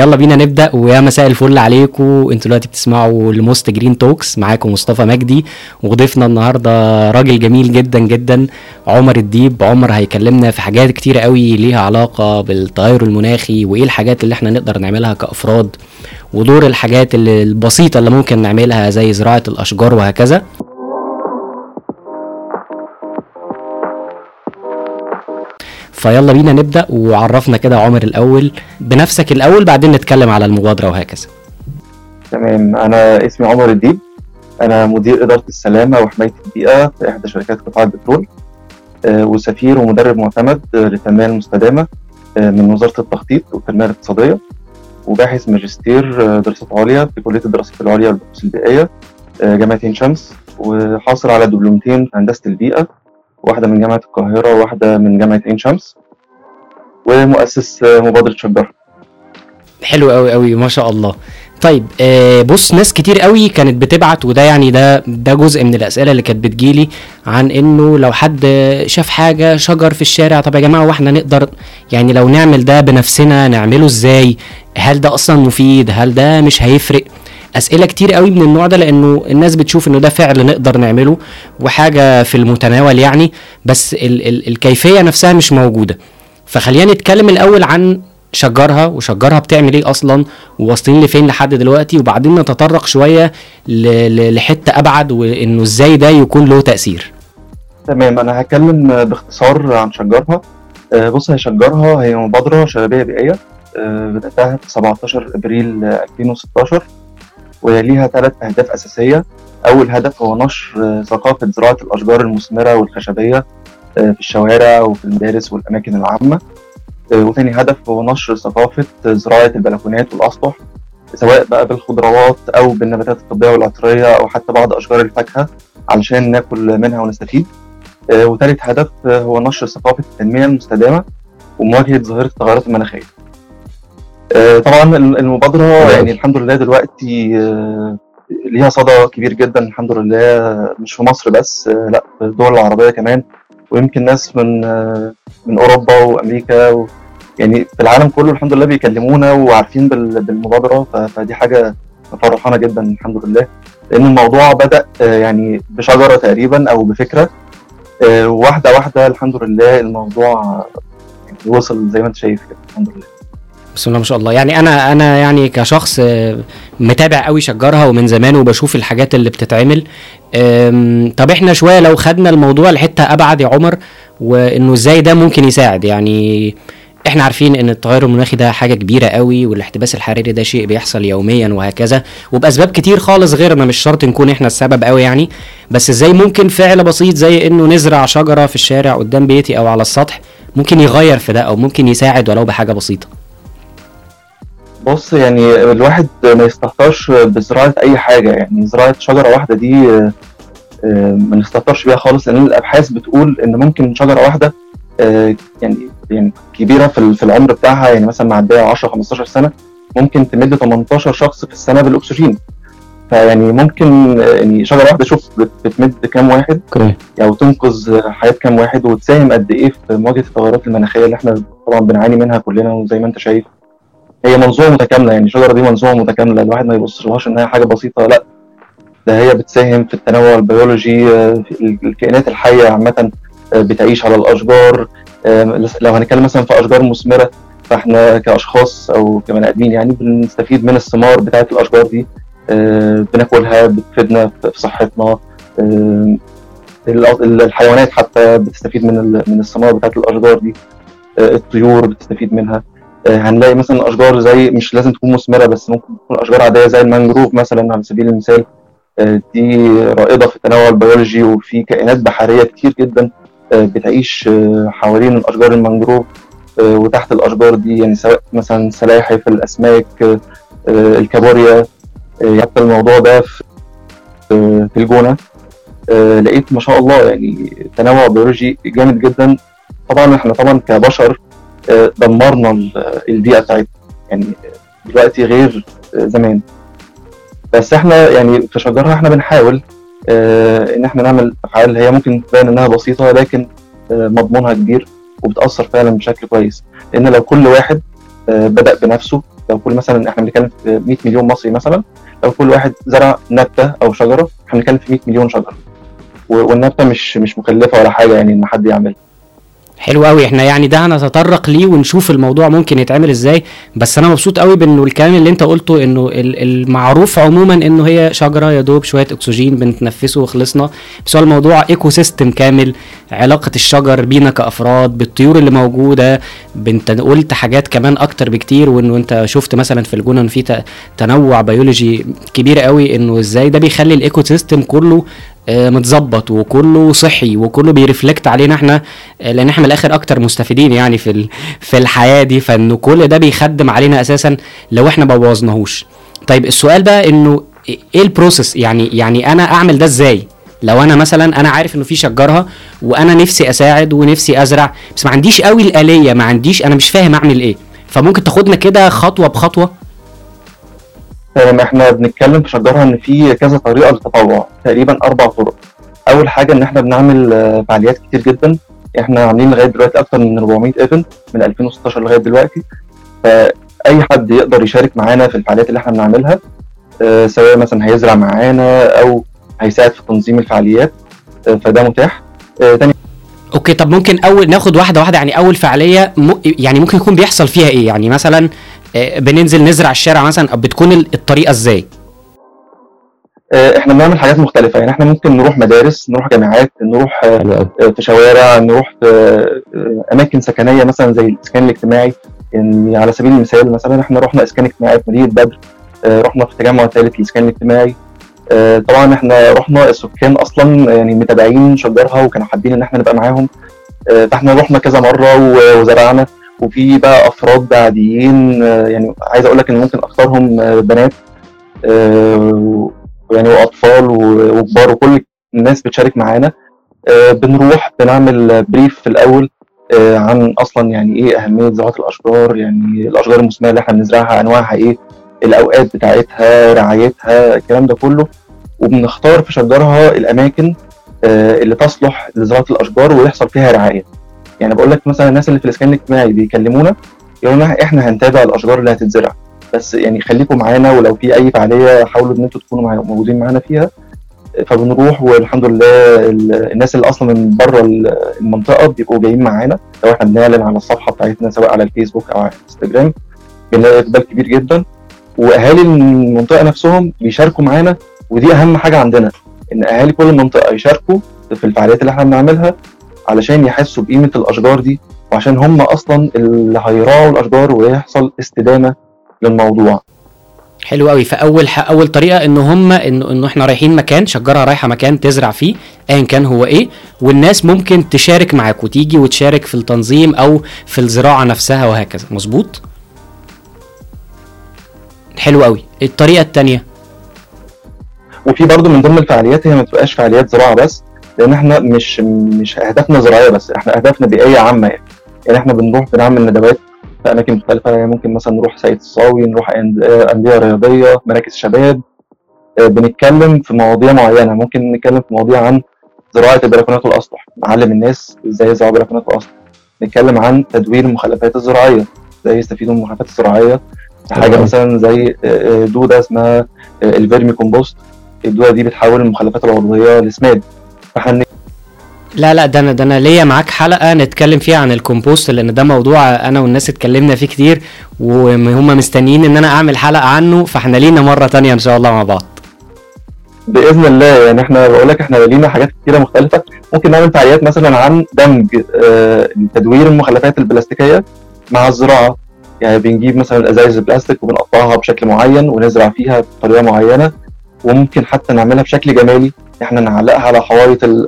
يلا بينا نبدأ. ويا مساء الفل عليكم، انتوا دلوقتي بتسمعوا الموست جرين توكس، معاكم مصطفى مجدي، وضيفنا النهاردة راجل جميل جدا جدا، عمر الديب. عمر هيكلمنا في حاجات كتير قوي ليها علاقة بالتغير المناخي، وايه الحاجات اللي احنا نقدر نعملها كأفراد، ودور الحاجات البسيطة اللي ممكن نعملها زي زراعة الأشجار وهكذا. فيلا بينا نبدأ، وعرفنا كده عمر الأول بنفسك الأول، بعدين نتكلم على المبادرة وهكذا. تمام، أنا اسمي عمر الديب، أنا مدير إدارة السلامة وحماية البيئة في إحدى شركات قطاع البترول، وسفير ومدرب معتمد للتنمية المستدامة من وزارة التخطيط والتنمية الاقتصادية، وباحث ماجستير دراسات عليا في كلية الدراسات العليا والبحوث البيئية جامعة عين شمس، وحاصل على دبلومتين في هندسة البيئة، واحدة من جامعة القاهرة وواحدة من جامعة عين شمس، ومؤسس مبادرة شجر. حلو قوي قوي، ما شاء الله. طيب بص، ناس كتير قوي كانت بتبعت، وده يعني ده جزء من الأسئلة اللي كانت بتجيلي، عن انه لو حد شاف حاجة شجر في الشارع، طب يا جماعة واحنا نقدر يعني لو نعمل ده بنفسنا نعمله ازاي؟ هل ده اصلا مفيد؟ هل ده مش هيفرق؟ أسئلة كتير قوي من النوع ده، لأنه الناس بتشوف إنه ده فعل نقدر نعمله وحاجة في المتناول يعني، بس الكيفية نفسها مش موجودة. فخلينا نتكلم الأول عن شجرها، وشجرها بتعمل إيه أصلا، وواصلين لفين لحد دلوقتي، وبعدين نتطرق شوية لحتة أبعد، وإنه إزاي ده يكون له تأثير. تمام، أنا هتكلم باختصار عن شجرها. بص، هي شجرها هي مبادرة شبابية بيئية بدأتها في 17 أبريل 2016، وليها 3 أهداف أساسية. أول هدف هو نشر ثقافة زراعة الأشجار المثمرة والخشبية في الشوارع وفي المدارس والأماكن العامة، وثاني هدف هو نشر ثقافة زراعة البلكونات والأسطح، سواء بقى بالخضروات أو بالنباتات الطبيعية والعطرية أو حتى بعض أشجار الفاكهة علشان ناكل منها ونستفيد، وثالث هدف هو نشر ثقافة التنمية المستدامة ومواجهة ظاهرة التغيرات المناخية. طبعا المبادرة يعني الحمد لله دلوقتي ليها صدى كبير جدا الحمد لله، مش في مصر بس، لا في الدول العربية كمان، ويمكن ناس من أوروبا وأمريكا يعني في العالم كله الحمد لله بيكلمونا وعارفين بالمبادرة، فدي حاجة فرحانة جدا الحمد لله، لأن الموضوع بدأ يعني بشجرة تقريبا أو بفكرة، واحدة واحدة الحمد لله الموضوع يعني وصل زي ما انت شايف كده الحمد لله. بسم الله ما شاء الله. يعني انا يعني كشخص متابع قوي شجرها ومن زمان، وبشوف الحاجات اللي بتتعمل. طب احنا شويه لو خدنا الموضوع لحته ابعد يا عمر، وانه ازاي ده ممكن يساعد. يعني احنا عارفين ان التغير المناخي ده حاجه كبيره قوي، والاحتباس الحراري ده شيء بيحصل يوميا وهكذا، وباسباب كتير خالص غيرنا، مش شرط نكون احنا السبب قوي يعني. بس ازاي ممكن فعل بسيط زي انه نزرع شجره في الشارع قدام بيتي او على السطح ممكن يغير في ده، او ممكن يساعد ولو بحاجه بسيطه؟ بص، يعني الواحد ما يستهترش بزراعة أي حاجة، يعني زراعة شجرة واحدة دي ما نستهترش بيها خالص، لأن الأبحاث بتقول إن ممكن شجرة واحدة يعني كبيرة في العمر بتاعها، يعني مثلا معدية 10-15 سنة، ممكن تمد 18 شخص في السنة بالأكسجين. فيعني ممكن يعني شجرة واحدة شوف بتمد كام واحد، يعني تنقذ حياة كام واحد، وتساهم قد إيه في مواجهة التغيرات المناخية اللي إحنا طبعا بنعاني منها كلنا. وزي ما أنت شايف هي منظومه متكامله، يعني الشجره دي منظومه متكامله، الواحد ما يبصلهاش انها حاجه بسيطه، لا ده هي بتساهم في التنوع البيولوجي، الكائنات الحيه عامه بتعيش على الاشجار. لو هنتكلم مثلا في اشجار مثمره، فاحنا كاشخاص او كبني ادمين يعني بنستفيد من الثمار بتاعه الاشجار دي، بناكلها بتفيدنا في صحتنا، الحيوانات حتى بتستفيد من الثمار بتاعه الاشجار دي، الطيور بتستفيد منها. هنلاقي مثلا اشجار زي، مش لازم تكون مثمره بس، ممكن تكون اشجار عاديه زي المانجروف مثلا على سبيل المثال، دي رائده في التنوع البيولوجي، وفي كائنات بحريه كتير جدا بتعيش حوالين الاشجار المانجروف وتحت الاشجار دي، يعني سواء مثلا سلاحف، الاسماك، الكابوريا. حتى الموضوع ده في الجونه لقيت ما شاء الله يعني تنوع بيولوجي جامد جدا. طبعا احنا طبعا كبشر دمرنا البيئة بتاعتنا يعني دلوقتي غير زمان، بس احنا يعني في شجرها احنا بنحاول ان احنا نعمل افعال هي ممكن تبان انها بسيطة، لكن مضمونها كبير وبتأثر فعلا بشكل كويس، لان لو كل واحد بدأ بنفسه. لو كل مثلا احنا بنتكلم في 100 مليون مصري مثلا، لو كل واحد زرع نبتة او شجرة احنا بنتكلم في 100 مليون شجرة، والنبتة مش مكلفة ولا حاجة يعني ان حد يعملها. حلو قوي، احنا يعني ده هنتطرق ليه ونشوف الموضوع ممكن يتعمل ازاي، بس انا مبسوط قوي بانه الكلام اللي انت قلته انه المعروف عموما انه هي شجره يا دوب شويه اكسجين بنتنفسه وخلصنا، بس هو الموضوع ايكو سيستم كامل، علاقه الشجر بينا كافراد، بالطيور اللي موجوده، قلت حاجات كمان اكتر بكتير، وانه انت شفت مثلا في الجونة في تنوع بيولوجي كبير قوي، انه ازاي ده بيخلي الايكو سيستم كله متظبط وكله صحي وكله بيرفلكت علينا احنا، لان احنا من الاخر اكتر مستفيدين يعني في الحياه دي، فانه كل ده بيخدم علينا اساسا لو احنا ما بوظناهوش. طيب السؤال بقى انه ايه البروسيس، يعني انا اعمل ده ازاي؟ لو انا مثلا انا عارف انه في شجرها وانا نفسي اساعد ونفسي ازرع، بس ما عنديش قوي الاليه، ما عنديش، انا مش فاهم اعمل ايه، فممكن تاخدنا كده خطوه بخطوه؟ لما احنا بنتكلم في شجرها ان في كذا طريقه للتطوع، تقريبا 4 طرق. اول حاجه ان احنا بنعمل فعاليات كتير جدا، احنا عاملين لغايه دلوقتي اكتر من 400 ايفنت من 2016 لغايه دلوقتي، فاي حد يقدر يشارك معانا في الفعاليات اللي احنا بنعملها، سواء مثلا هيزرع معانا او هيساعد في تنظيم الفعاليات، فده متاح. تاني اوكي، طب ممكن اول ناخد واحده واحده، يعني اول فعاليه يعني ممكن يكون بيحصل فيها ايه؟ يعني مثلا بننزل نزرع الشارع مثلا، بتكون الطريقه ازاي؟ احنا بنعمل حاجات مختلفه، يعني احنا ممكن نروح مدارس، نروح جامعات، نروح في شوارع، نروح في اماكن سكنيه مثلا زي الاسكان الاجتماعي. يعني على سبيل المثال مثلا احنا رحنا اسكان اجتماعي في مدينه بدر، رحنا في التجمع الثالث الاسكان الاجتماعي. طبعا احنا رحنا، السكان اصلا يعني متابعين شجرها وكانوا حابين ان احنا نبقى معاهم، فاحنا رحنا كذا مره وزرعنا. وفي بقى افراد عاديين، يعني عايز اقول لك ان ممكن اختارهم بنات يعني واطفال وكبار، وكل الناس بتشارك معانا. بنروح بنعمل بريف في الاول عن اصلا يعني ايه اهميه زراعه الاشجار، يعني الاشجار المسميه اللي احنا بنزرعها انواعها ايه، الاوقات بتاعتها، رعايتها، الكلام ده كله. وبنختار في شجرها الاماكن اللي تصلح لزراعه الاشجار ويحصل فيها رعايه. يعني بقول لك مثلا الناس اللي في الاسكان الاجتماعي بيكلمونا يقولوا لنا احنا هنتابع الاشجار اللي هتتزرع، بس يعني خليكم معانا، ولو في اي فعاليه حاولوا ان انتوا تكونوا موجودين معانا فيها. فبنروح، والحمد لله الناس اللي اصلا من بره المنطقه بيبقوا جايين معانا، لو احنا بنعلن على الصفحه بتاعتنا سواء على الفيسبوك او على الانستجرام بنلاقي اقبال كبير جدا، واهالي المنطقه نفسهم بيشاركوا معانا. ودي اهم حاجه عندنا، ان اهالي كل منطقه يشاركوا في الفعاليات اللي احنا بنعملها علشان يحسوا بقيمه الاشجار دي، وعشان هم اصلا اللي هيراعوا الاشجار ويحصل استدامه للموضوع. حلو قوي، فاول اول طريقه ان هم انه احنا رايحين مكان، شجره رايحه مكان تزرع فيه ايا كان هو ايه، والناس ممكن تشارك معاك وتيجي وتشارك في التنظيم او في الزراعه نفسها وهكذا، مظبوط؟ حلو قوي. الطريقه الثانيه، وفي برضو من ضمن الفعاليات، هي ما تبقاش فعاليات زراعه بس، لان احنا مش اهدافنا زراعيه بس، احنا اهدافنا بيئيه عامه. يعني احنا بنروح بنعمل ندوات في اماكن مختلفه، يعني ممكن مثلا نروح ساقية الصاوي، نروح انديه رياضيه، مراكز شباب، بنتكلم في مواضيع معينه. ممكن نتكلم في مواضيع عن زراعه البلكونات والاسطح، نعلم الناس ازاي يزرعوا بلكونات واسطح. نتكلم عن تدوير المخلفات الزراعيه، ازاي يستفيدوا من المخلفات الزراعيه. حاجه مثلا زي دوده اسمها الفيرمي كومبوست، الدوده دي بتحول المخلفات العضويه لسماد. لا ده انا ليا معاك حلقه نتكلم فيها عن الكومبوست، لان ده موضوع انا والناس اتكلمنا فيه كتير وهم مستنيين ان انا اعمل حلقه عنه، فاحنا لينا مره تانية ان شاء الله مع بعض باذن الله. يعني احنا بقولك احنا لينا حاجات كتيره مختلفه، ممكن نعمل فعاليات مثلا عن دمج تدوير المخلفات البلاستيكيه مع الزراعه. يعني بنجيب مثلا ازايز البلاستيك وبنقطعها بشكل معين ونزرع فيها بطريقه معينه، وممكن حتى نعملها بشكل جمالي، احنا نعلقها على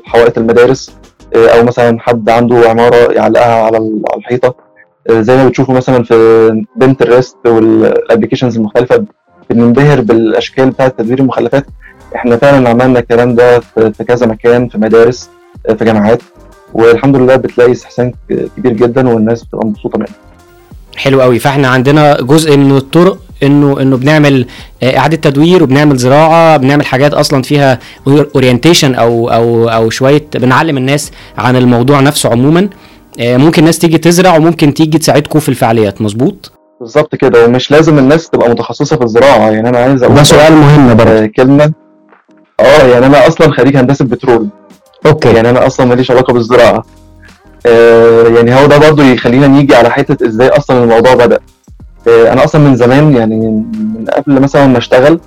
حوائط المدارس، او مثلا حد عنده عماره يعلقها على الحيطه، زي ما بتشوفوا مثلا في بنترست والابلكيشنز المختلفه. بننبهر بالاشكال بتاعه تدوير المخلفات. احنا فعلا عملنا الكلام ده في كذا مكان، في مدارس، في جامعات، والحمد لله بتلاقي استحسان كبير جدا والناس بتبقى مبسوطه منه. حلو قوي، فاحنا عندنا جزء من الطرق انه بنعمل اعاده تدوير وبنعمل زراعه، بنعمل حاجات اصلا فيها اورينتيشن او شويه بنعلم الناس عن الموضوع نفسه عموما. ممكن ناس تيجي تزرع وممكن تيجي تساعدكم في الفعاليات، مظبوط؟ بالظبط كده. ومش لازم الناس تبقى متخصصه في الزراعه، يعني انا عايز اقول ده سؤال مهم برضه كلمه. يعني انا اصلا خريج هندسه بترول، اوكي، يعني انا اصلا ماليش علاقه بالزراعه. يعني هو ده برضه يخلينا نيجي على حته ازاي اصلا الموضوع بدا. انا اصلا من زمان، يعني من قبل مثلا ما اشتغل،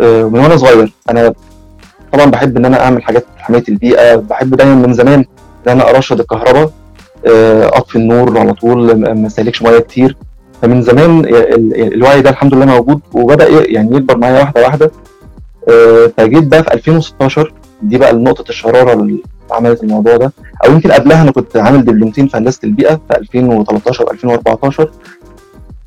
من وانا صغير انا طبعا بحب ان انا اعمل حاجات حمايه البيئه، بحب دايما من زمان ان انا ارشد الكهرباء، اطفي النور على طول، ما استهلكش ميه كتير. فمن زمان الوعي ده الحمد لله موجود، وبدا يعني يكبر معايا واحده واحده. فجيت بقى في 2016، دي بقى نقطه الشراره اللي عملت الموضوع ده، او يمكن قبلها انا كنت عامل دبلومتين في هندسه البيئه في 2013 و2014.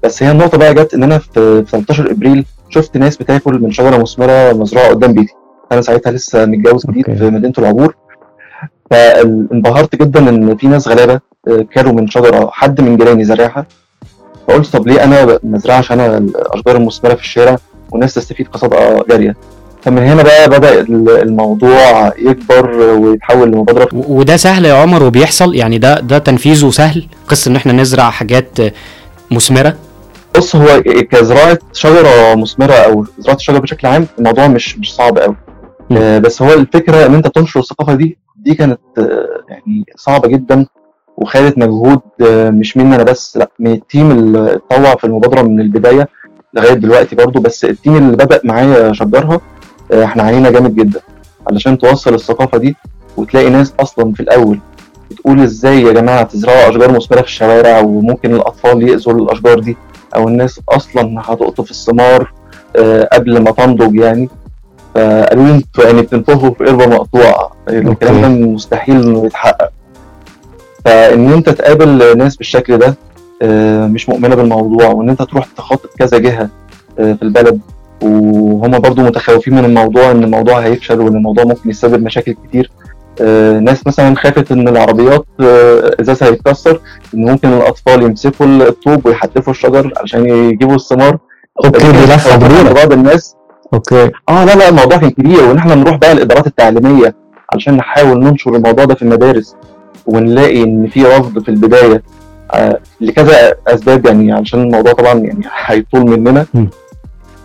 بس هي النقطه بقى جت ان انا في 13 ابريل شفت ناس بتاكل من شجره مثمره مزروعه قدام بيتي. انا ساعتها لسه متجوز جديد في مدينه العبور، فانبهرت جدا ان في ناس غلابه كلوا من شجره حد من جيراني زرعها. فقلت طب ليه انا ما ازرعش انا الاشجار المثمره في الشارع والناس تستفيد كصدقه جاريه. فمن هنا بقى بدا الموضوع يكبر ويتحول لمبادره. وده سهل يا عمر وبيحصل، يعني ده تنفيذه سهل، قصه ان احنا نزرع حاجات مثمره. بص، هو كزراعه شجره مثمره او زراعه الشجر بشكل عام الموضوع مش صعب قوي، بس هو الفكره ان انت تنشر الثقافه دي كانت يعني صعبه جدا، وخدت مجهود مش مني انا بس، لا، من التيم اللي اتطوع في المبادره من البدايه لغايه دلوقتي برضو. بس التيم اللي بدا معايا شجرها احنا عانينا جامد جدا علشان توصل الثقافه دي، وتلاقي ناس اصلا في الاول بتقول ازاي يا جماعه تزرعوا اشجار مثمره في الشوارع وممكن الاطفال يأذوا الاشجار دي، او الناس اصلا هتقطف الثمار قبل ما تنضج يعني. فقالوا لي انتوا يعني بتنتهوا في قربه مقطوعه، الكلام ده مستحيل انه يتحقق. فان انت تقابل ناس بالشكل ده مش مؤمنه بالموضوع، وان انت تروح تخاطب كذا جهه في البلد وهم برضو متخوفين من الموضوع، ان الموضوع هيفشل وان الموضوع ممكن يسبب مشاكل كتير. ناس مثلا خافت ان العربيات ازازها هيتكسر، ان ممكن الاطفال يمسكوا الطوب ويحدفوا الشجر علشان يجيبوا الثمار. اوكي، بيلفوا برينا بعض الناس. اوكي، لا الموضوع كان كبير، وان احنا نروح بقى الادارات التعليميه علشان نحاول ننشر الموضوع ده في المدارس، ونلاقي ان في رفض في البدايه لكذا اسباب، يعني علشان الموضوع طبعا يعني هيطول مننا.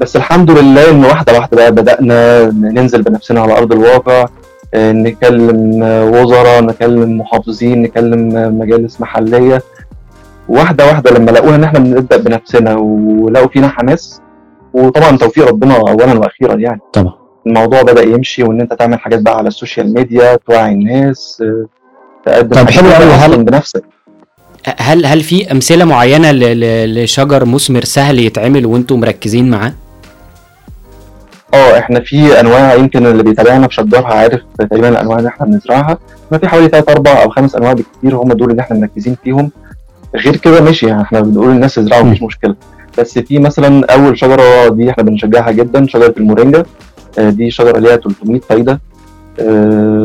بس الحمد لله ان واحده واحده بقى بدانا ننزل بنفسنا على ارض الواقع، نكلم وزراء، نكلم محافظين، نكلم مجالس محليه. واحده واحده لما لقونا ان احنا بنبدا بنفسنا ولقوا فينا حماس، وطبعا توفيق ربنا اولا واخيرا يعني، طبعا الموضوع بدا يمشي. وان انت تعمل حاجات بقى على السوشيال ميديا توعي الناس، تقدم حاجات بنفسك. هل في امثله معينه لشجر مثمر سهل يتعمل وانتم مركزين معاه؟ احنا في انواع، يمكن اللي بيتابعنا في شجرها عارف تقريبا الانواع اللي احنا بنزرعها. احنا في حوالي 3-4 أو 5 انواع بالكتير، هم دول اللي احنا مركزين فيهم. غير كده ماشي، يعني احنا بنقول للناس ازرعوا مفيش مشكله. بس في مثلا اول شجره دي احنا بنشجعها جدا، شجره المورينجا. دي شجره ليها 300 فايده،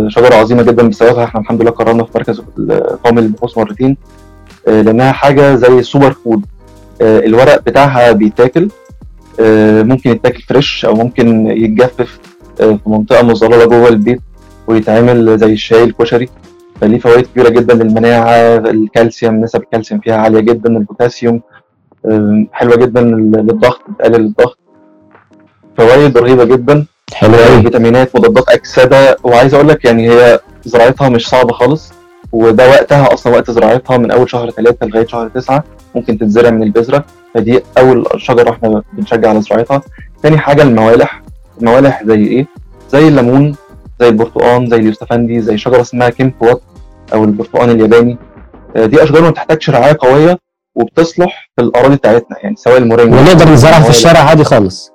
شجره عظيمه جدا بسببها احنا الحمد لله قررنا في مركز القومي للبحوث مرتين، لانها حاجه زي سوبر فود. الورق بتاعها بيتاكل، ممكن يتاكل فريش او ممكن يتجفف في منطقه مظلله جوه البيت ويتعمل زي الشاي الكشري. فليه فوائد كبيره جدا للمناعه، الكالسيوم، نسب الكالسيوم فيها عاليه جدا، البوتاسيوم حلوه جدا للضغط، بتقلل الضغط، فوائد رهيبه جدا، حلوه، فيتامينات، مضادات اكسده. وعايز اقول لك يعني هي زراعتها مش صعبه خالص، وده وقتها اصلا، وقت زراعتها من اول شهر 3 لغايه شهر 9 ممكن تتزرع من البذره. فدي اول شجره احنا بنشجع على زراعتها. ثاني حاجه الموالح. الموالح زي ايه؟ زي الليمون، زي البرتقال، زي اليوستفندي، زي شجره اسمها كيمبوات او البرتقال الياباني. دي اشجار ما بتحتاجش رعايه قويه وبتصلح في الاراضي بتاعتنا، يعني سواء المورينجا ونقدر نزرعها في الشارع عادي خالص،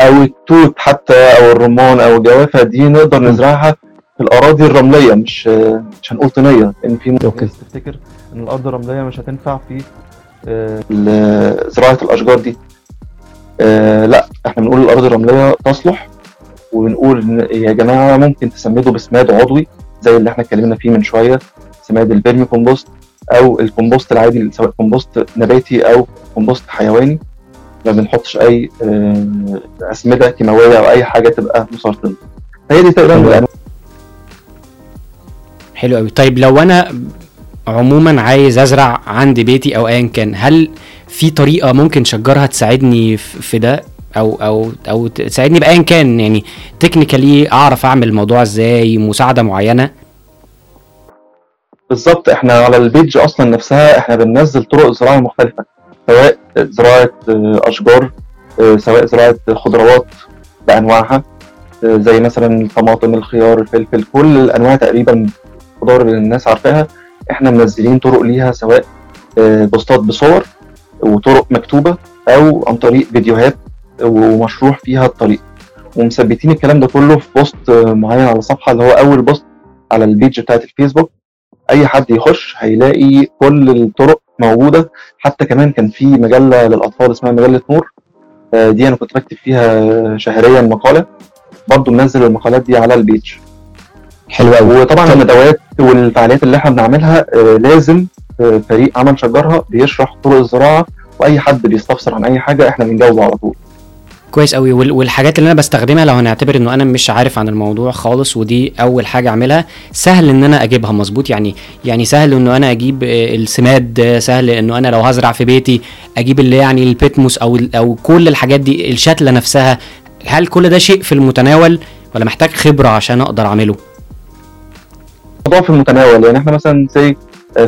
او التوت حتى، او الرمان، او الجوافه. دي نقدر نزرعها في الاراضي الرمليه، مش هنقول طينيه، لان في ناس تفتكر ان الارض الرمليه مش هتنفع في زراعه الاشجار دي. لا، احنا بنقول الارض الرمليه تصلح، وبنقول يا جماعه ممكن تسمدوا بسماد عضوي زي اللي احنا اتكلمنا فيه من شويه، سماد الفيرمي كومبوست او الكومبوست العادي، سواء كومبوست نباتي او كومبوست حيواني. ما بنحطش اي اسمده كيماويه او اي حاجه تبقى مسرطنه. فهي دي تقريبا. حلو قوي. طيب لو انا عموما عايز ازرع عند بيتي او ايا كان، هل في طريقه ممكن شجرها تساعدني في ده او تساعدني بايا كان، يعني تكنيكالي اعرف اعمل الموضوع ازاي، مساعده معينه؟ بالظبط، احنا على البيج اصلا نفسها احنا بننزل طرق زراعه مختلفه، سواء زراعه اشجار، سواء زراعه خضروات بانواعها زي مثلا الطماطم، الخيار، الفلفل، كل الانواع تقريبا خضار اللي الناس عارفاها احنا منزلين طرق ليها، سواء بوستات بصور وطرق مكتوبه او عن طريق فيديوهات ومشروح فيها الطريق، ومثبتين الكلام ده كله في بوست معين على الصفحه اللي هو اول بوست على البيج بتاعت الفيسبوك. اي حد يخش هيلاقي كل الطرق موجوده، حتى كمان كان في مجله للاطفال اسمها مجله نور، دي انا كنت بكتب فيها شهريا مقاله، برضو منزل المقالات دي على البيج. حلو قوي. وطبعا الندوات والفعاليات اللي احنا بنعملها لازم فريق عمل شجرها بيشرح طرق الزراعه، واي حد بيستفسر عن اي حاجه احنا بنجاوبه على طول. كويس قوي. والحاجات اللي انا بستخدمها لو هنعتبر انه انا مش عارف عن الموضوع خالص ودي اول حاجه اعملها، سهل ان انا اجيبها؟ مظبوط، يعني سهل انه انا اجيب السماد، سهل انه انا لو هزرع في بيتي اجيب اللي يعني البيتموس او كل الحاجات دي، الشتله نفسها، هل كل ده شيء في المتناول ولا محتاج خبره عشان اقدر اعمله؟ الموضوع في المتناول، يعني احنا مثلا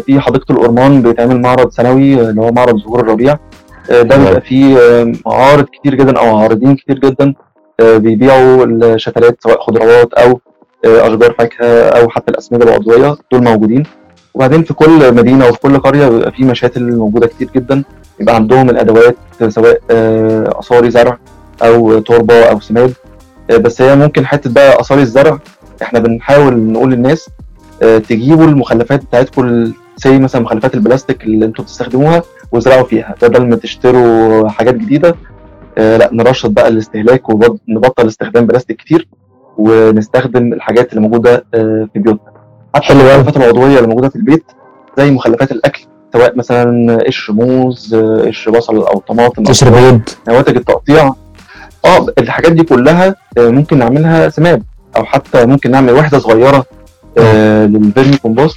في حديقه الأرمان بيتعمل معرض سنوي اللي هو معرض زهور الربيع، ده بيبقى فيه معارض كتير جدا او معارضين كتير جدا بيبيعوا الشتلات سواء خضروات او اشجار فاكهه او حتى الاسمده العضويه، دول موجودين. وبعدين في كل مدينه وفي كل قريه بيبقى فيه مشاتل موجوده كتير جدا، يبقى عندهم الادوات سواء اصاري زرع او تربه او سماد. بس هي ممكن حته بقى اصاري الزرع احنا بنحاول نقول للناس تجيبوا المخلفات بتاعتكم، زي مثلا مخلفات البلاستيك اللي انتوا بتستخدموها وزرعوا فيها، بدل ما تشتروا حاجات جديده. لا، نرشد بقى الاستهلاك ونبطل استخدام بلاستيك كتير، ونستخدم الحاجات اللي موجوده في بيوتنا، حتى المخلفات العضويه اللي موجوده في البيت زي مخلفات الاكل، سواء مثلا قشر موز، قشر بصل او طماطم، قشر بيض، نواتج التقطيع، الحاجات دي كلها ممكن نعملها سماد، او حتى ممكن نعمل وحده صغيره للفيرمي كومبوست.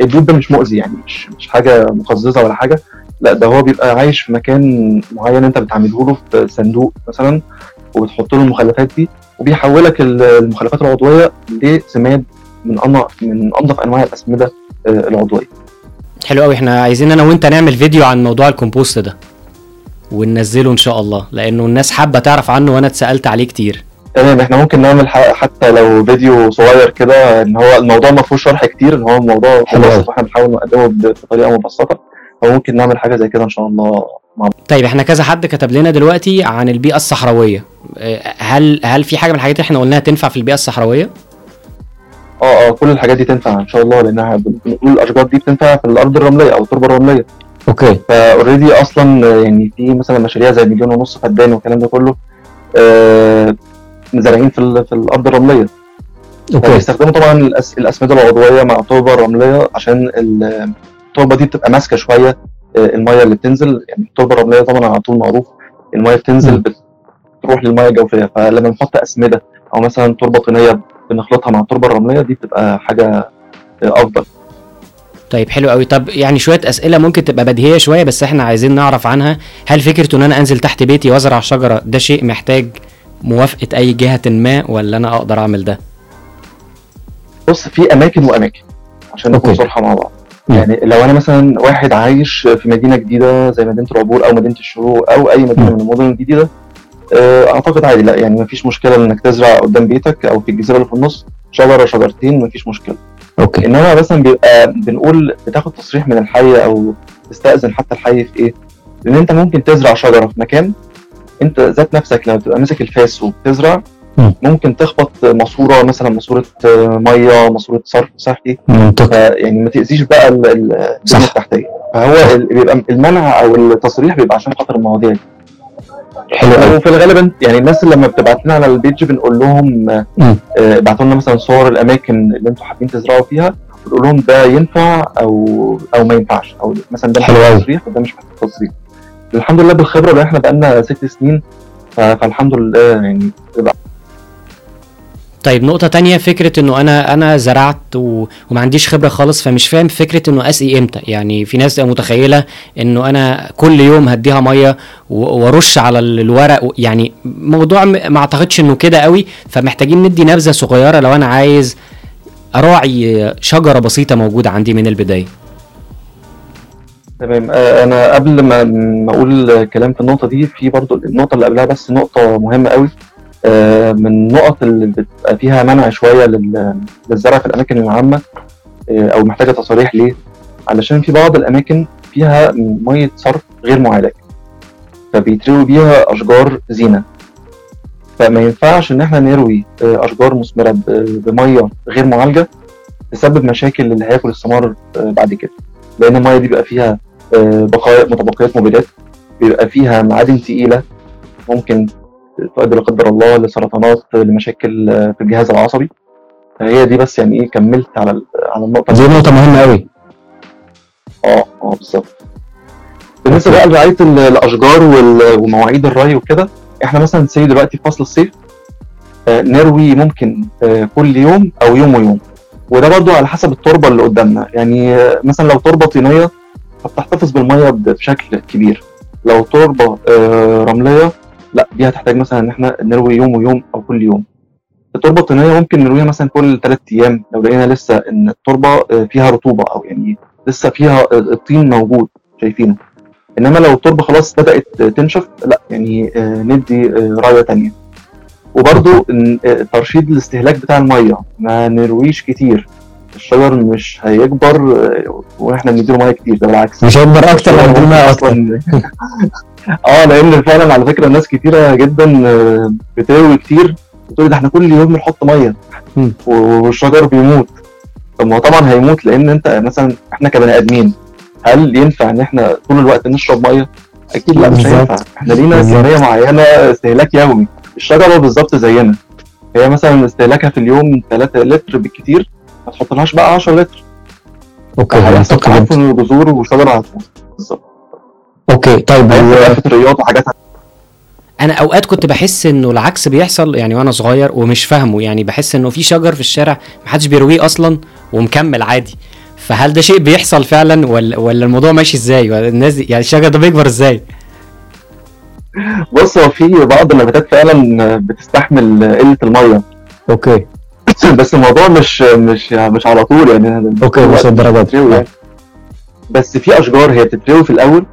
الدود ده مش مؤذي، يعني مش حاجه مقززه ولا حاجه، لا ده هو بيبقى عايش في مكان معين انت بتعمله له في صندوق مثلا وبتحط له المخلفات دي، وبيحولك المخلفات العضويه لسماد من انضف انواع الاسمده العضويه. حلو قوي. احنا عايزين انا وانت نعمل فيديو عن موضوع الكومبوست ده وننزله ان شاء الله، لانه الناس حابه تعرف عنه وانا اتسالت عليه كتير. تمام، احنا ممكن نعمل حتى لو فيديو صغير كده، ان هو الموضوع ما فيهوش شرح كتير، ان هو الموضوع خلاص احنا بنحاول نقدمه بطريقه مبسطه، فممكن نعمل حاجه زي كده ان شاء الله مع. طيب، احنا كذا حد كتب لنا دلوقتي عن البيئه الصحراويه، هل في حاجه من الحاجات اللي احنا قلناها تنفع في البيئه الصحراويه؟ كل الحاجات دي تنفع ان شاء الله، لانها بنقول الاشجار دي بتنفع في الارض الرمليه او التربه الرمليه. اوكي. فا اوريدي اصلا يعني في مثلا مشاريع زي 1.5 مليون فدان والكلام ده كله مزارعين في الارض الرمليه. اوكي. بيستخدموا طبعا الاسمده العضويه مع التربه الرمليه، عشان التربه دي بتبقى ماسكه شويه الميه اللي بتنزل، يعني التربه الرمليه طبعا على طول معروف الميه بتنزل بتروح للميه الجوفيه، فلما نحط اسمده او مثلا تربه طينيه بنخلطها مع التربه الرمليه دي بتبقى حاجه افضل. طيب، حلو قوي. طب يعني شويه اسئله ممكن تبقى بديهيه شويه بس احنا عايزين نعرف عنها. هل فكره ان انا انزل تحت بيتي وازرع شجره ده شيء محتاج موافقه اي جهه ما، ولا انا اقدر اعمل ده؟ بص، في اماكن واماكن عشان نكون صراحه مع بعض. يعني لو انا مثلا واحد عايش في مدينه جديده زي مدينه العبور او مدينه الشروق او اي مدينه من المدن الجديده، اعتقد عادي، لا يعني مفيش مشكله انك تزرع قدام بيتك او في الجزيره اللي في النص شجره شجرتين، مفيش مشكله. اوكي. انما مثلا بيبقى بنقول بتاخد تصريح من الحي او تستاذن حتى الحي في ايه، لان انت ممكن تزرع شجره في مكان انت ذات نفسك لما تبقى ماسك الفاس وبتزرع ممكن تخبط ماسوره، مثلا ماسوره ميه، ماسوره صرف صحي، يعني ما تاذيش بقى البنيه التحتيه، فهو بيبقى المنع او التصريح بيبقى عشان خاطر المواضيع دي. حلو قوي. وفي الغالب يعني الناس اللي لما بتبعت لنا على البيج بنقول لهم ابعتوا لنا مثلا صور الاماكن اللي انتوا حابين تزرعوا فيها، بنقول لهم ده ينفع او ما ينفعش، او مثلا ده محتاج تصريح وده مش محتاج تصريح. الحمد لله بالخبره اللي احنا بقالنا 6 سنين، فالحمد لله يعني. طيب نقطة تانية، فكرة انه انا زرعت وما عنديش خبرة خالص، فمش فاهم فكرة انه اسقي امتى. يعني في ناس تبقى متخيلة انه انا كل يوم هديها مية وارش على الورق، يعني موضوع ما اعتقدش انه كده قوي. فمحتاجين ندي نبذة صغيرة لو انا عايز اراعي شجرة بسيطة موجودة عندي من البداية. تمام. انا قبل ما اقول كلام في النقطة دي، في برضو النقطة اللي قبلها بس نقطة مهمة قوي، من النقط اللي بتبقى فيها منع شويه للزرع في الاماكن العامه او محتاجه تصاريح. ليه؟ علشان في بعض الاماكن فيها ميه صرف غير معالج، فبيتروي بيها اشجار زينه، فما ينفعش ان احنا نروي اشجار مثمره بميه غير معالجه، تسبب مشاكل للي هياكل الثمار بعد كده، لان الميه دي بيبقى فيها بقايا متبقيات مبيدات، بيبقى فيها معادن ثقيله ممكن تؤدي لا قدر الله لسرطانات، لمشاكل في الجهاز العصبي. فهي دي بس يعني ايه، كملت على النقطه دي، نقطه مهمه قوي. بالظبط. بالنسبه بقى لرعايه الاشجار ومواعيد الري وكده، احنا مثلا سي دلوقتي في فصل الصيف نروي ممكن كل يوم او يوم ويوم، وده برضو على حسب التربه اللي قدامنا. يعني مثلا لو تربه طينيه فبتحتفظ بالميه بشكل كبير، لو تربه رمليه لا، دي هتحتاج مثلا ان احنا نروي يوم ويوم او كل يوم. التربه الطينيه ممكن نرويها مثلا كل 3 ايام لو لقينا لسه ان التربه فيها رطوبه، او يعني لسه فيها الطين موجود شايفينه. انما لو التربه خلاص بدات تنشف، لا يعني ندي رعايه ثانيه. وبرده ترشيد الاستهلاك بتاع الميه، ما نرويش كتير، الشجر مش هيكبر واحنا بنديله ميه كتير، ده بالعكس مش هيكبر اكتر لو ادينا اصلا. لان فعلا على فكره ناس كتيره جدا بتروي كتير، بتقول ده احنا كل يوم بنحط ميه والشجر بيموت. طب ما طبعا هيموت، لان انت مثلا احنا كبني ادمين هل ينفع ان احنا طول الوقت نشرب ميه؟ اكيد لا، مش هينفع. احنا لينا كميه معينه استهلاك يومي. الشجره بالظبط زينا، هي مثلا استهلاكها في اليوم 3 لتر بالكتير، ما تحطلهاش بقى 10 لتر. اوكي، هيحصل تعفن الجذور والشجر على طول. بالظبط. اوكي طيب، الرياض وحاجات. انا اوقات كنت بحس انه العكس بيحصل يعني وانا صغير ومش فاهمه، يعني بحس انه في شجر في الشارع محدش بيرويه اصلا ومكمل عادي. فهل ده شيء بيحصل فعلا ولا الموضوع ماشي ازاي؟ الناس يعني الشجر ده بيكبر ازاي؟ بص، هو في بعض النباتات فعلا بتستحمل قله الميه. اوكي بس الموضوع مش على طول يعني. اوكي، مش الدرجات يعني. بس في اشجار هي بتتروي في الاول،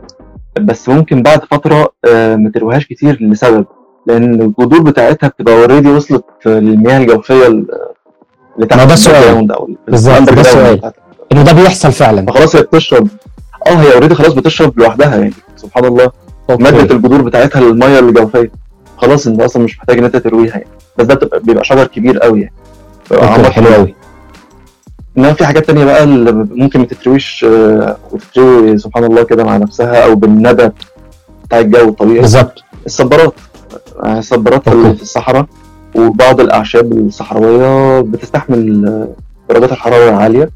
بس ممكن بعد فتره ما ترويهاش كتير، لسبب لان الجذور بتاعتها بتبقى اوريدي وصلت للمياه الجوفيه اللي تحت الجراوند. بالظبط، ده السؤال، انه ده بيحصل فعلا. خلاص هي بتشرب، هي اوريدي خلاص بتشرب لوحدها يعني، سبحان الله. ماده الجذور بتاعتها للمياه الجوفيه، خلاص انت اصلا مش محتاج ان انت ترويها يعني. بس ده بيبقى شجر كبير قوي يعني، عمر حلو قوي. انما في حاجات تانية بقى اللي ممكن ما تترويش، وتتروي سبحان الله كده مع نفسها او بالندى بتاع الجو الطبيعي. بالظبط. الصبارات اللي في الصحراء، وبعض الاعشاب الصحراويه بتستحمل درجات الحراره العاليه،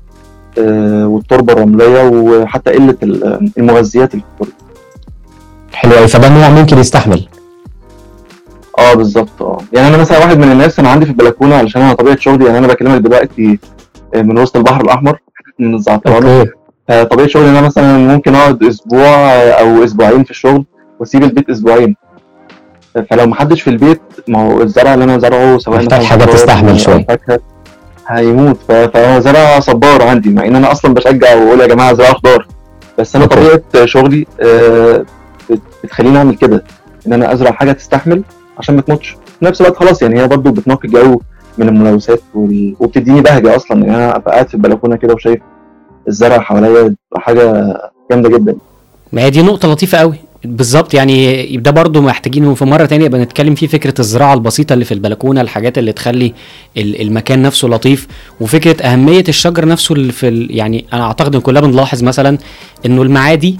والتربه الرمليه، وحتى قله المغذيات اللي في التربه. حلو قوي. فده نوع ممكن يستحمل. بالظبط. يعني انا مثلا واحد من الناس، انا عندي في البلكونه، علشان انا طبيعه شغلي يعني انا بكلمك دلوقتي من وسط البحر الاحمر من الزعترانه. طبيعه شغلي انا مثلا ممكن اقعد اسبوع او اسبوعين في الشغل واسيب البيت اسبوعين. فلو ما حدش في البيت، ما هو الزرع اللي انا زرعه سواء محتاج حاجه تستحمل شويه، هيموت. فانا زرع صبار عندي، مع ان انا اصلا بشجع واقول يا جماعه زرعوا خضار، بس انا طبيعه شغلي بتخليني اعمل كده، ان انا ازرع حاجه تستحمل عشان ما تموتش. في نفس الوقت خلاص يعني هي برضو بتنقي الجو من الملوثات وبتديني بهجه اصلا. يعني انا ابقى قاعد في البلكونه كده وشايف الزرع حواليا، حاجه جامده جدا. ما هي دي نقطه لطيفه قوي. بالظبط، يعني ده برضو محتاجين في مره تانية يبقى نتكلم فيه، فكره الزراعه البسيطه اللي في البلكونه، الحاجات اللي تخلي المكان نفسه لطيف، وفكره اهميه الشجر نفسه اللي في يعني انا اعتقد ان كلنا بنلاحظ مثلا انه المعادي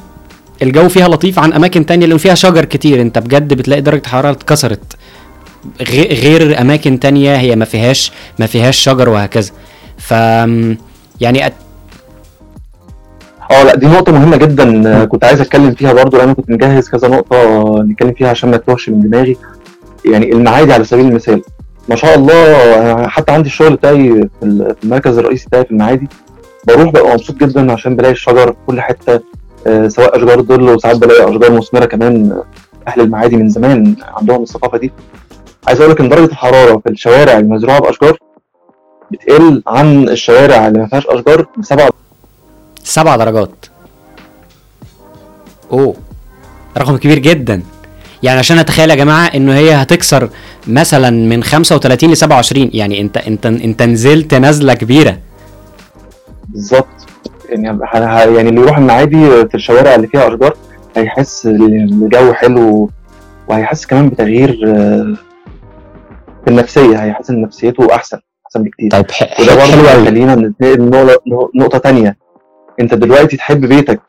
الجو فيها لطيف عن اماكن تانية لان فيها شجر كتير. انت بجد بتلاقي درجه الحراره اتكسرت، غير اماكن تانية هي ما فيهاش شجر، وهكذا. ف يعني لا، دي نقطه مهمه جدا كنت عايز اتكلم فيها برضو، لان كنت مجهز كذا نقطه نتكلم فيها عشان ما تروحش من دماغي. يعني المعادي على سبيل المثال، ما شاء الله. حتى عندي الشغل بتاعي في المركز الرئيسي بتاعي في المعادي، بروح ببقى مبسوط جدا عشان بلاقي الشجر في كل حته، سواء اشجار ظل وساعات بلاقي اشجار مثمره كمان. اهل المعادي من زمان عندهم الثقافه دي. عايز اقول لك ان درجه الحراره في الشوارع المزروعه باشجار بتقل عن الشوارع اللي ما فيهاش اشجار ب7 درجات. اوه، رقم كبير جدا. يعني عشان اتخيل يا جماعه انه هي هتكسر مثلا من 35 ل 27، يعني انت نزلت نزله كبيره بالظبط. يعني اللي يروح المعادي في الشوارع اللي فيها اشجار هيحس الجو حلو، وهيحس كمان بتغيير في النفسيه، هيحس ان نفسيته احسن بكتير. طيب حلو قوي. خلينا ننتقل لنقطه ثانيه. انت دلوقتي تحب بيتك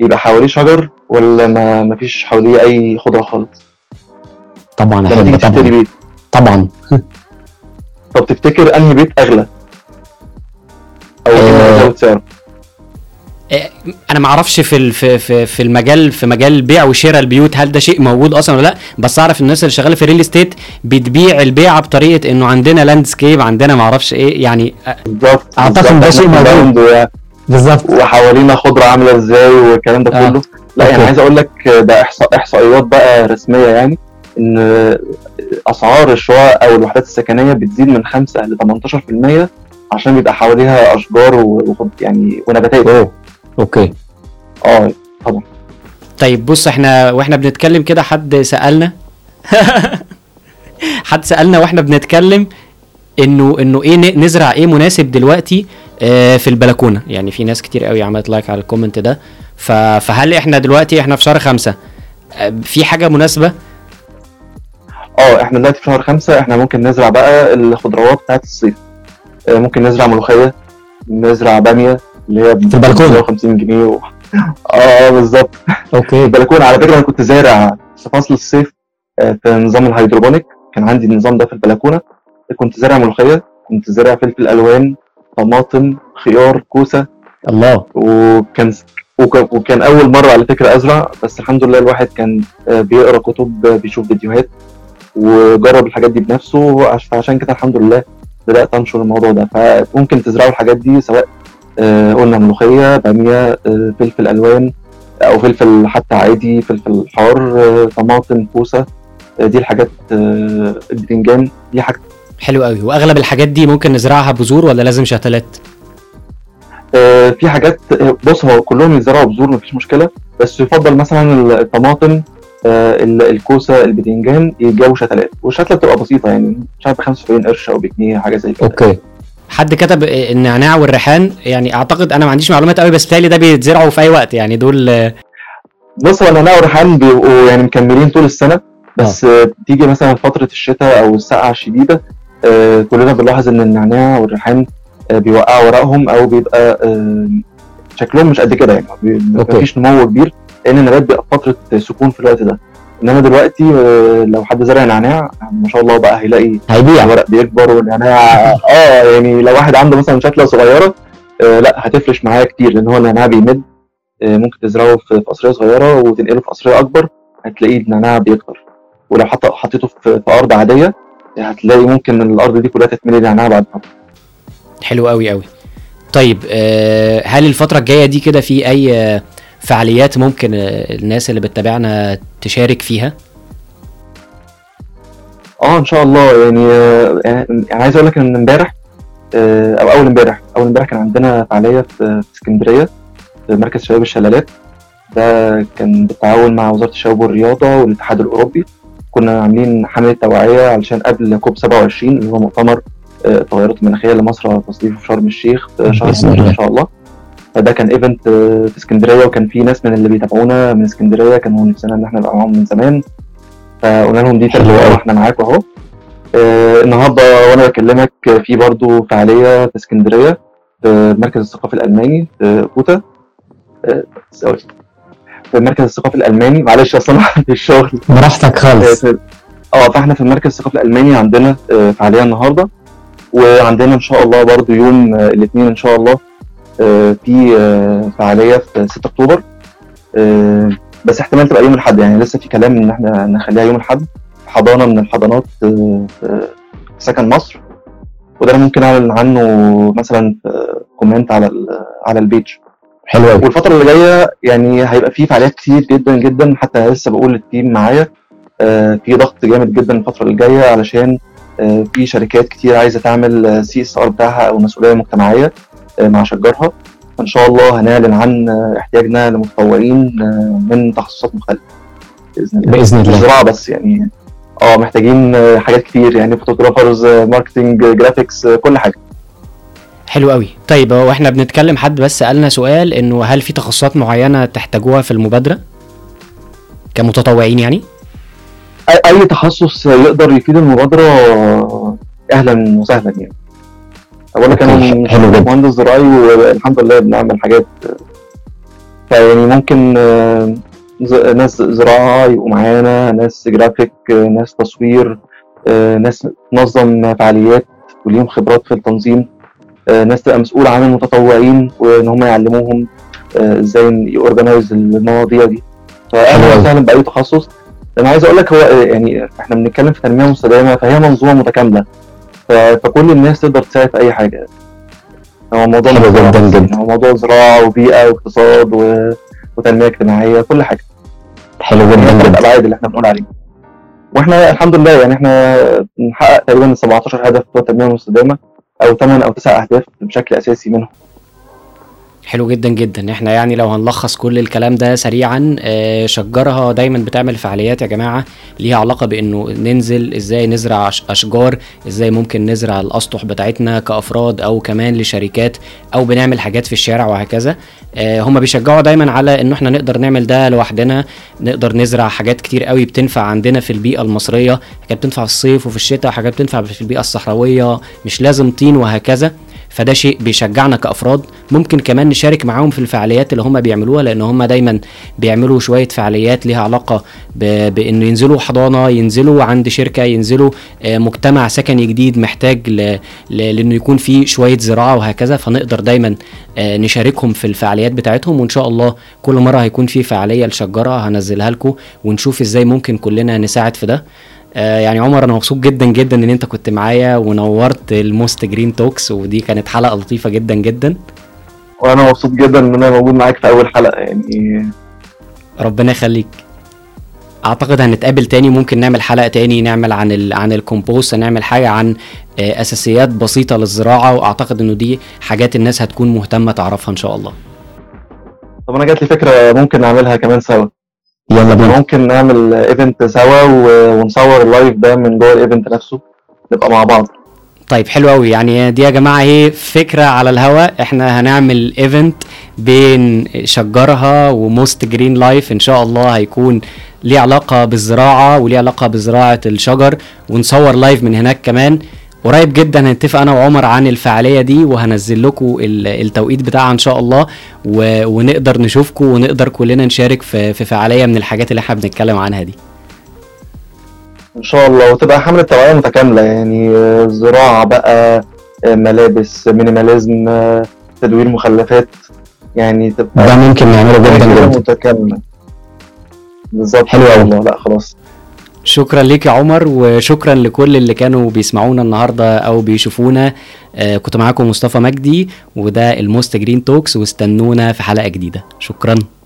يبقى حواليه شجر ولا ما فيش حواليه اي خضره خالص؟ طبعا احب طبعا. طب تفتكر انهي بيت اغلى او ازود سعره؟ انا ما اعرفش في المجال، في مجال البيع وشراء البيوت، هل ده شيء موجود اصلا ولا لا؟ بس اعرف الناس اللي شغاله في الريل استيت بتبيع البيعه بطريقه انه عندنا لاندسكيب، عندنا ما اعرفش ايه، يعني بالظبط. اعتقد ده شيء موجود بالظبط، وحوالينا خضره عامله ازاي والكلام ده كله. لا يعني عايز اقول لك ده احصائيات بقى رسميه، يعني ان اسعار الشقق او الوحدات السكنيه بتزيد من 5 ل 18% عشان يبقى حواليها اشجار يعني ونباتات. اوكي. طبعا. طيب بص، احنا بنتكلم كده حد سالنا واحنا بنتكلم انه ايه نزرع ايه مناسب دلوقتي في البلكونه. يعني في ناس كتير قوي عملت لايك على الكومنت ده، فهل احنا دلوقتي احنا في شهر 5 في حاجه مناسبه؟ احنا دلوقتي في شهر 5، احنا ممكن نزرع بقى الخضروات بتاعه الصيف. ممكن نزرع ملوخيه، نزرع باميه اللي هي في البلكونه 50 جنيه بالظبط. اوكي. البلكونه على فكره انا كنت زارع في فصل الصيف في نظام الهيدروبونيك، كان عندي النظام ده في البلكونه. كنت زارع ملوخيه، كنت زارع فلفل الوان، طماطم، خيار، كوسه. الله. وكان اول مره على فكره ازرع، بس الحمد لله الواحد كان بيقرا كتب، بيشوف فيديوهات، وجرب الحاجات دي بنفسه، عشان كده الحمد لله بدات انشر الموضوع ده. فممكن تزرعوا الحاجات دي، سواء قلنا ملوخيه، باميه، فلفل الوان او فلفل حتى عادي، فلفل حار، طماطم، كوسه، دي الحاجات، البتنجان، دي حاجات حلو قوي. واغلب الحاجات دي ممكن نزرعها بذور ولا لازم شتلات؟ في حاجات، بص هو كلهم يزرعوا بذور مفيش مشكله، بس يفضل مثلا الطماطم، الكوسه، البتنجان يتجاوبوا شتلات، والشتله بتبقى بسيطه يعني مش عارف 75 قرش او بجنيه حاجه زي كده. اوكي. حد كتب النعناع والريحان، يعني اعتقد انا ما عنديش معلومات قوي، بس بتهيألي ده بيتزرعوا في اي وقت يعني دول. بص هو النعناع والريحان بيبقوا يعني مكملين طول السنه، بس تيجي مثلا فتره الشتاء او السقعه الشديده، كلنا بنلاحظ ان النعناع والريحان بيوقعوا ورقهم او بيبقى شكلهم مش قد كده، يعني مفيش نمو كبير، لان النبات بيبقى فتره سكون في الوقت ده. انما دلوقتي لو حد زرع نعناع ما شاء الله بقى هيلاقي ورق بيكبر، والنعناع يعني لو واحد عنده مثلا شتله صغيره لا هتفرش معاه كتير، لان هو النعناع بيمد. ممكن تزرعه في قصريه صغيره وتنقله في قصريه اكبر، هتلاقيه النعناع بيكبر. ولو حطيته في ارض عاديه هتلاقي ممكن الارض دي كلها تتملي نعناع بعد فتره. حلو قوي قوي. طيب هل الفتره الجايه دي كده في اي فعاليات ممكن الناس اللي بتتابعنا تشارك فيها؟ ان شاء الله. يعني عايز اقول لك ان امبارح او اول امبارح كان عندنا فعاليه في اسكندريه في مركز شباب الشلالات. ده كان بالتعاون مع وزاره الشباب والرياضه والاتحاد الاوروبي. كنا عاملين حمله توعيه علشان قبل كوب 27 اللي هو مؤتمر التغيرات المناخيه اللي مصر هتصديره في شرم الشيخ في شهر ان شاء الله. فده كان ايفنت في اسكندريه، وكان في ناس من اللي بيتابعونا من اسكندريه كانوا نفسنا ان احنا نبقى معاهم من زمان، فقلنا لهم دي تجربه احنا معاكم اهو. النهارده وانا بكلمك في برضو فعاليه في اسكندريه في المركز الثقافي الالماني في بوتا سوري، في المركز الثقافي الالماني. معلش اصل انا في الشغل. براحتك خالص. فاحنا في المركز الثقافي الالماني عندنا فعاليه النهارده، وعندنا ان شاء الله برضو يوم الاثنين ان شاء الله في فعاليه في 6 اكتوبر، بس احتمال تبقى يوم الاحد، يعني لسه في كلام ان احنا نخليها يوم الاحد. حضانه من الحضانات سكن مصر، وده انا ممكن اعمل عنه مثلا كومنت على البيج. حلو قوي. والفتره اللي جايه يعني هيبقى فيه فعاليات كتير جدا جدا، حتى انا لسه بقول للتيم معايا في ضغط جامد جدا الفتره اللي جايه، علشان في شركات كتير عايزه تعمل CSR بتاعها او مسؤوليه مجتمعيه مع شجرها، فان شاء الله هنعلن عن احتياجنا لمتطوعين من تخصصات مختلفه باذن الله. الزراعه بس يعني محتاجين حاجات كتير، يعني فوتوغرافرز، ماركتنج، جرافيكس، كل حاجه. حلو قوي. طيب هو احنا بنتكلم، حد بس سالنا سؤال انه هل في تخصصات معينه تحتاجوها في المبادره كمتطوعين؟ يعني اي تخصص يقدر يفيد المبادره اهلا وسهلا. يعني اولا كان مهندس زراعي والحمد لله بنعمل حاجات، فيعني ممكن ناس زراعه يبقوا معانا، ناس جرافيك، ناس تصوير، ناس تنظم فعاليات وليهم خبرات في التنظيم، ناس تبقى مسؤوله عن المتطوعين وان هم يعلموهم ازاي يورجنايز المواضيع دي. فاهلا وسهلا باي تخصص. انا عايز اقول لك، هو يعني احنا بنتكلم في تنميه مستدامه، فهي منظومه متكامله، فكل الناس تقدر تساعد في اي حاجه. هو موضوع جدا، هو موضوع زراعه وبيئه واقتصاد وتنميه اجتماعيه، كل حاجه. حلو جدا. الابعاد اللي احنا بنقول عليها، واحنا الحمد لله يعني احنا بنحقق تقريبا 17 هدف بتوع التنميه المستدامه، او 8 او 9 اهداف بشكل اساسي منهم. حلو جدا جدا. احنا يعني لو هنلخص كل الكلام ده سريعا، شجرها دايما بتعمل فعاليات يا جماعة ليها علاقة بانه ننزل ازاي نزرع اشجار، ازاي ممكن نزرع الاسطح بتاعتنا كافراد او كمان لشركات، او بنعمل حاجات في الشارع وهكذا. هم بيشجعوا دايما على انه احنا نقدر نعمل ده لوحدنا، نقدر نزرع حاجات كتير قوي بتنفع عندنا في البيئة المصرية، حاجات بتنفع في الصيف وفي الشتاء، حاجات بتنفع في البيئة الصحراوية، مش لازم طين وهكذا. فده شيء بيشجعنا كأفراد. ممكن كمان نشارك معاهم في الفعاليات اللي هم بيعملوها، لأن هم دايما بيعملوا شوية فعاليات لها علاقة بأنه ينزلوا حضانة، ينزلوا عند شركة، ينزلوا مجتمع سكني جديد محتاج لأنه يكون فيه شوية زراعة وهكذا. فنقدر دايما نشاركهم في الفعاليات بتاعتهم، وإن شاء الله كل مرة هيكون فيه فعالية لشجرة هنزلها لكم ونشوف إزاي ممكن كلنا نساعد في ده. يعني عمر انا مبسوط جدا جدا ان انت كنت معايا ونورت الموست جرين توكس، ودي كانت حلقة لطيفة جدا جدا، وانا مبسوط جدا ان انا موجود معاك في اول حلقة. يعني ربنا يخليك. اعتقد هنتقابل تاني، ممكن نعمل حلقة تاني، نعمل عن الكومبوست، نعمل حاجة عن اساسيات بسيطة للزراعة، واعتقد انه دي حاجات الناس هتكون مهتمة تعرفها ان شاء الله. طب انا جات لي فكرة ممكن نعملها كمان سوا. يلا بينا. ممكن نعمل ايفنت سوا ونصور اللايف ده من جوه الايفنت نفسه، نبقى مع بعض. طيب حلو قوي. يعني دي يا جماعه هي فكره على الهوا، احنا هنعمل ايفنت بين شجرها وموست جرين لايف ان شاء الله، هيكون ليه علاقه بالزراعه وليه علاقه بزراعه الشجر، ونصور لايف من هناك كمان. قريب جدا هنتفق انا وعمر عن الفعاليه دي، وهنزل لكم التوقيت بتاعها ان شاء الله، ونقدر نشوفكم ونقدر كلنا نشارك في فعاليه من الحاجات اللي احنا بنتكلم عنها دي ان شاء الله. وتبقى حمله توعيه متكامله، يعني زراعه بقى، ملابس، مينيماليزم، تدوير مخلفات، يعني تبقى ده ممكن نعمله جدا متكامله. بالظبط. حلو والله. لا خلاص، شكرا ليك يا عمر، وشكرا لكل اللي كانوا بيسمعونا النهاردة او بيشوفونا. كنت معاكم مصطفى مجدي، وده الموست جرين توكس، واستنونا في حلقة جديدة. شكرا.